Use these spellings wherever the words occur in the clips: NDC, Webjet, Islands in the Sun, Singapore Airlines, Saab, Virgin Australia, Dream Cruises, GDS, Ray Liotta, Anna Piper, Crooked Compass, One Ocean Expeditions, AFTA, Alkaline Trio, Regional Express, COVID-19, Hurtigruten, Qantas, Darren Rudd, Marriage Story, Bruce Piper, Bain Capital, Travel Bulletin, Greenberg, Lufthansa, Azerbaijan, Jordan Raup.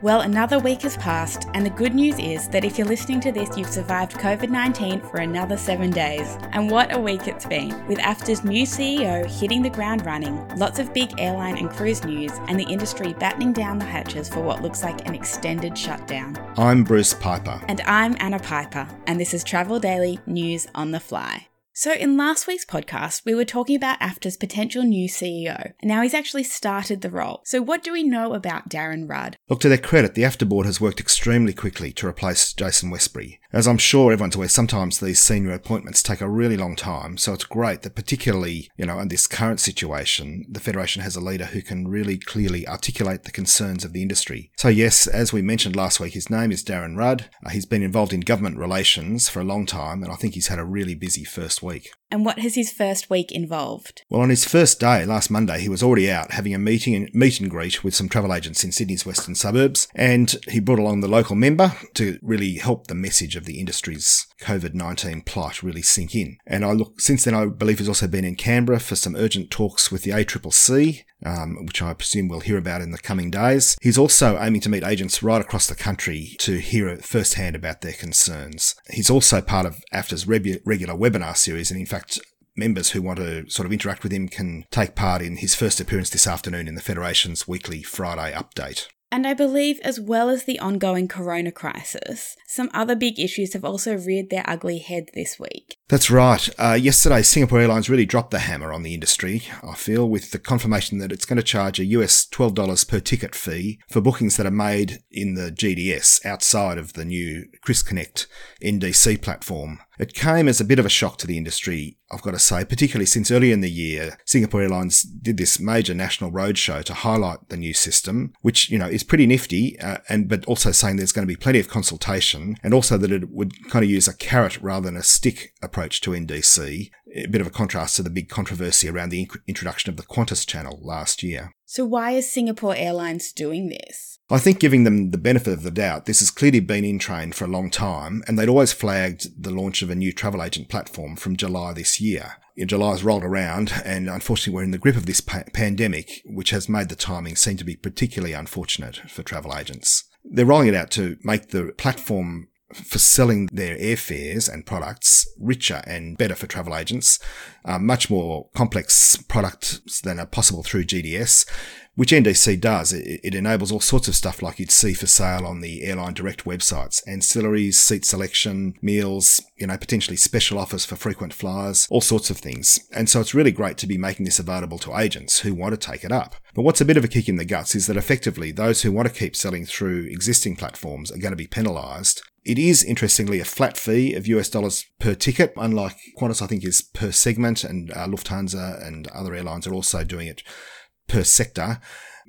Well, another week has passed, and the good news is that if you're listening to this, you've survived COVID-19 for another 7 days. And what a week it's been, with AFTA's new CEO hitting the ground running, lots of big airline and cruise news, and the industry battening down the hatches for what looks like an extended shutdown. I'm Bruce Piper. And I'm Anna Piper, and this is Travel Daily News on the Fly. So in last week's podcast, we were talking about AFTA's potential new CEO, and now he's actually started the role. So what do we know about Darren Rudd? Look, to their credit, the AFTA board has worked extremely quickly to replace Jason Westbury. As I'm sure everyone's aware, sometimes these senior appointments take a really long time, so it's great that particularly, in this current situation, the Federation has a leader who can really clearly articulate the concerns of the industry. So yes, as we mentioned last week, his name is Darren Rudd. He's been involved in government relations for a long time, and I think he's had a really busy first week. And what has his first week involved? Well, on his first day, last Monday, he was already out having a meet and greet with some travel agents in Sydney's western suburbs, and he brought along the local member to really help the message of the industry's COVID-19 plight really sink in. And since then, I believe he's also been in Canberra for some urgent talks with the ACCC, which I presume we'll hear about in the coming days. He's also aiming to meet agents right across the country to hear firsthand about their concerns. He's also part of AFTA's regular webinar series, and in fact, members who want to sort of interact with him can take part in his first appearance this afternoon in the Federation's weekly Friday update. And I believe, as well as the ongoing corona crisis, some other big issues have also reared their ugly head this week. That's right. Yesterday, Singapore Airlines really dropped the hammer on the industry, I feel, with the confirmation that it's going to charge a US $12 per ticket fee for bookings that are made in the GDS outside of the new KrisConnect NDC platform. It came as a bit of a shock to the industry, I've got to say, particularly since earlier in the year, Singapore Airlines did this major national roadshow to highlight the new system, which, is pretty nifty, but also saying there's going to be plenty of consultation, and also that it would kind of use a carrot rather than a stick approach to NDC, a bit of a contrast to the big controversy around the introduction of the Qantas channel last year. So why is Singapore Airlines doing this? I think giving them the benefit of the doubt, this has clearly been in train for a long time, and they'd always flagged the launch of a new travel agent platform from July this year. July's rolled around, and unfortunately we're in the grip of this pandemic, which has made the timing seem to be particularly unfortunate for travel agents. They're rolling it out to make the platform for selling their airfares and products richer and better for travel agents, much more complex products than are possible through GDS, which NDC does. It enables all sorts of stuff like you'd see for sale on the airline direct websites, ancillaries, seat selection, meals, potentially special offers for frequent flyers, all sorts of things. And so it's really great to be making this available to agents who want to take it up. But what's a bit of a kick in the guts is that effectively those who want to keep selling through existing platforms are going to be penalised. It is, interestingly, a flat fee of US dollars per ticket, unlike Qantas, I think, is per segment, and Lufthansa and other airlines are also doing it per sector.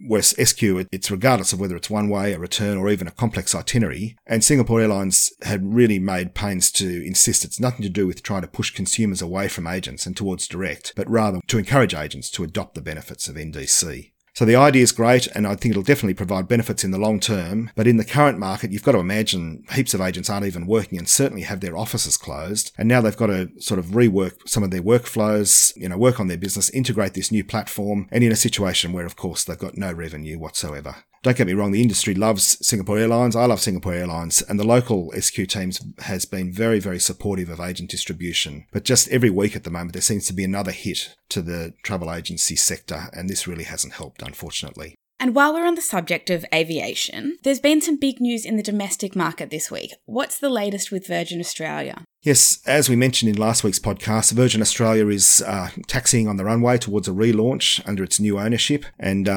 Whereas SQ, it's regardless of whether it's one way, a return, or even a complex itinerary. And Singapore Airlines had really made pains to insist it's nothing to do with trying to push consumers away from agents and towards direct, but rather to encourage agents to adopt the benefits of NDC. So the idea is great, and I think it'll definitely provide benefits in the long term. But in the current market, you've got to imagine heaps of agents aren't even working and certainly have their offices closed. And now they've got to sort of rework some of their workflows, work on their business, integrate this new platform, and in a situation where, of course, they've got no revenue whatsoever. Don't get me wrong, the industry loves Singapore Airlines. I love Singapore Airlines, and the local SQ teams has been very, very supportive of agent distribution. But just every week at the moment, there seems to be another hit to the travel agency sector, and this really hasn't helped, unfortunately. And while we're on the subject of aviation, there's been some big news in the domestic market this week. What's the latest with Virgin Australia? Yes, as we mentioned in last week's podcast, Virgin Australia is taxiing on the runway towards a relaunch under its new ownership. And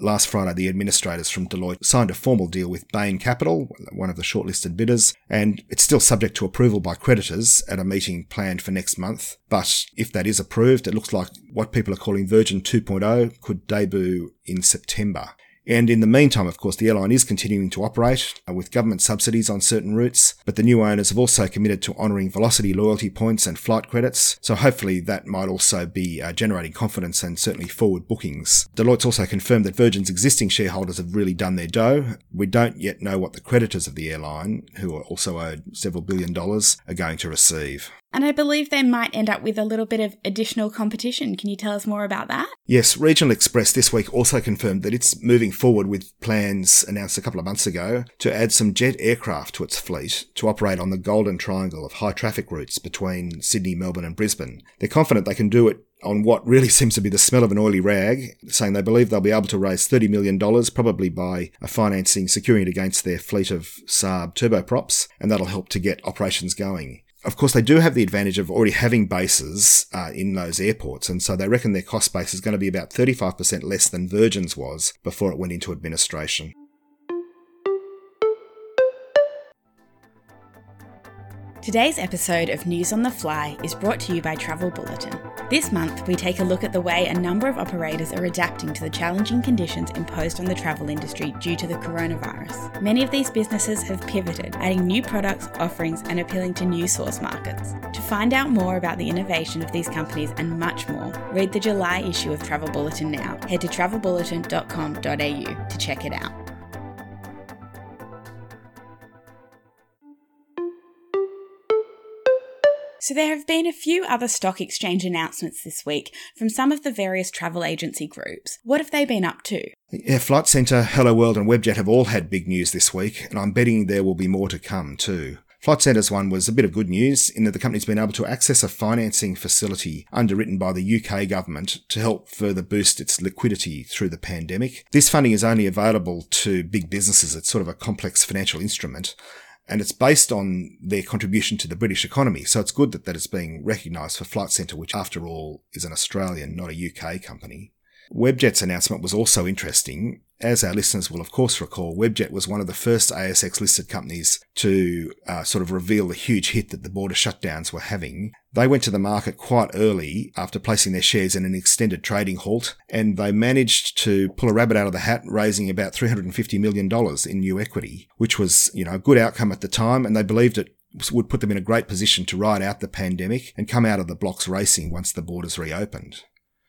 last Friday, the administrators from Deloitte signed a formal deal with Bain Capital, one of the shortlisted bidders. And it's still subject to approval by creditors at a meeting planned for next month. But if that is approved, it looks like what people are calling Virgin 2.0 could debut in September. And in the meantime, of course, the airline is continuing to operate with government subsidies on certain routes, but the new owners have also committed to honouring Velocity loyalty points and flight credits, so hopefully that might also be generating confidence and certainly forward bookings. Deloitte's also confirmed that Virgin's existing shareholders have really done their dough. We don't yet know what the creditors of the airline, who are also owed several billion dollars, are going to receive. And I believe they might end up with a little bit of additional competition. Can you tell us more about that? Yes, Regional Express this week also confirmed that it's moving forward with plans announced a couple of months ago to add some jet aircraft to its fleet to operate on the Golden Triangle of high traffic routes between Sydney, Melbourne and Brisbane. They're confident they can do it on what really seems to be the smell of an oily rag, saying they believe they'll be able to raise $30 million, probably by a financing, securing it against their fleet of Saab turboprops, and that'll help to get operations going. Of course, they do have the advantage of already having bases in those airports, and so they reckon their cost base is going to be about 35% less than Virgin's was before it went into administration. Today's episode of News on the Fly is brought to you by Travel Bulletin. This month, we take a look at the way a number of operators are adapting to the challenging conditions imposed on the travel industry due to the coronavirus. Many of these businesses have pivoted, adding new products, offerings, and appealing to new source markets. To find out more about the innovation of these companies and much more, read the July issue of Travel Bulletin now. Head to travelbulletin.com.au to check it out. So there have been a few other stock exchange announcements this week from some of the various travel agency groups. What have they been up to? Yeah, Flight Centre, Hello World and Webjet have all had big news this week, and I'm betting there will be more to come too. Flight Centre's one was a bit of good news in that the company's been able to access a financing facility underwritten by the UK government to help further boost its liquidity through the pandemic. This funding is only available to big businesses. It's sort of a complex financial instrument, and it's based on their contribution to the British economy. So it's good that it's being recognised for Flight Centre, which after all is an Australian, not a UK company. Webjet's announcement was also interesting. As our listeners will of course recall, Webjet was one of the first ASX listed companies to sort of reveal the huge hit that the border shutdowns were having. They went to the market quite early after placing their shares in an extended trading halt, and they managed to pull a rabbit out of the hat, raising about $350 million in new equity, which was, you know, a good outcome at the time, and they believed it would put them in a great position to ride out the pandemic and come out of the blocks racing once the borders reopened.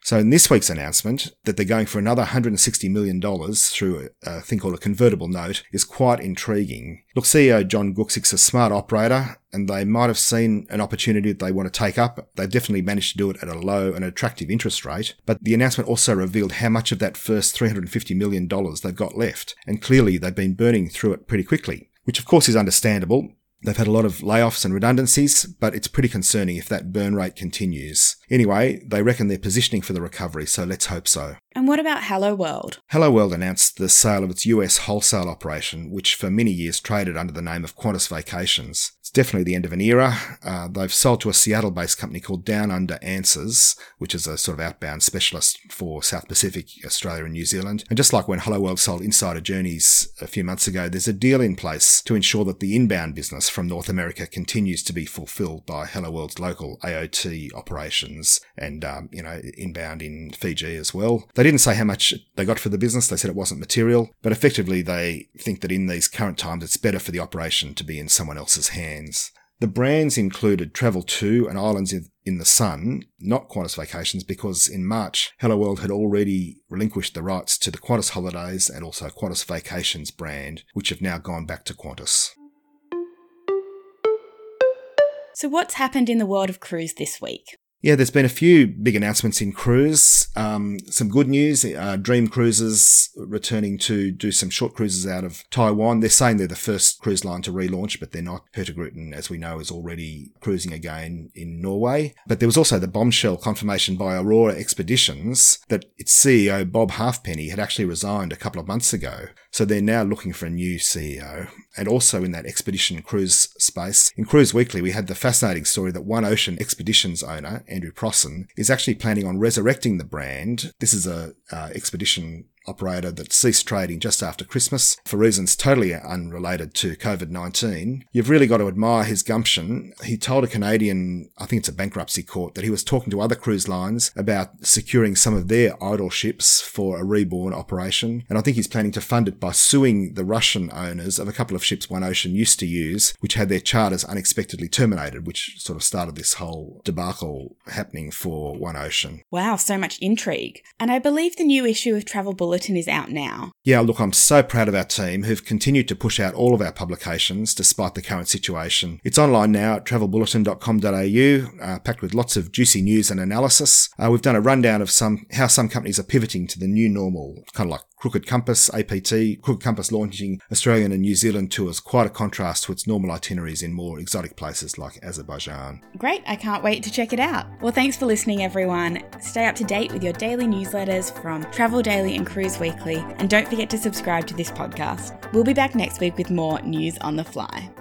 So in this week's announcement that they're going for another $160 million through a thing called a convertible note is quite intriguing. Look, CEO John Guxik's a smart operator, and they might have seen an opportunity that they want to take up. They've definitely managed to do it at a low and attractive interest rate, but the announcement also revealed how much of that first $350 million they've got left, and clearly they've been burning through it pretty quickly, which of course is understandable. They've had a lot of layoffs and redundancies, but it's pretty concerning if that burn rate continues. Anyway, they reckon they're positioning for the recovery, so let's hope so. And what about Hello World? Hello World announced the sale of its US wholesale operation, which for many years traded under the name of Qantas Vacations. It's definitely the end of an era. They've sold to a Seattle-based company called Down Under Answers, which is a sort of outbound specialist for South Pacific, Australia and New Zealand. And just like when Hello World sold Insider Journeys a few months ago, there's a deal in place to ensure that the inbound business from North America continues to be fulfilled by Hello World's local AOT operations and, inbound in Fiji as well. They didn't say how much they got for the business. They said it wasn't material, but effectively they think that in these current times, it's better for the operation to be in someone else's hands. The brands included Travel 2 and Islands in the Sun, not Qantas Vacations, because in March, Hello World had already relinquished the rights to the Qantas Holidays and also Qantas Vacations brand, which have now gone back to Qantas. So what's happened in the world of cruise this week? Yeah, there's been a few big announcements in cruise. Some good news, Dream Cruises returning to do some short cruises out of Taiwan. They're saying they're the first cruise line to relaunch, but they're not. Hurtigruten, as we know, is already cruising again in Norway. But there was also the bombshell confirmation by Aurora Expeditions that its CEO, Bob Halfpenny, had actually resigned a couple of months ago. So they're now looking for a new CEO. And also in that expedition cruise space, in Cruise Weekly, we had the fascinating story that One Ocean Expeditions owner, Andrew Prossin, is actually planning on resurrecting the brand. This is a expedition operator that ceased trading just after Christmas for reasons totally unrelated to COVID-19. You've really got to admire his gumption. He told a Canadian, I think it's a bankruptcy court, that he was talking to other cruise lines about securing some of their idle ships for a reborn operation. And I think he's planning to fund it by suing the Russian owners of a couple of ships One Ocean used to use, which had their charters unexpectedly terminated, which sort of started this whole debacle happening for One Ocean. Wow, so much intrigue. And I believe the new issue of Travel Bulletin Bulletin is out now. Yeah, look, I'm so proud of our team who've continued to push out all of our publications despite the current situation. It's online now at travelbulletin.com.au, packed with lots of juicy news and analysis. We've done a rundown of how some companies are pivoting to the new normal, kind of like Crooked Compass, APT. Crooked Compass launching Australian and New Zealand tours, quite a contrast to its normal itineraries in more exotic places like Azerbaijan. Great, I can't wait to check it out. Well, thanks for listening, everyone. Stay up to date with your daily newsletters from Travel Daily and Cruise Weekly, and don't forget to subscribe to this podcast. We'll be back next week with more news on the fly.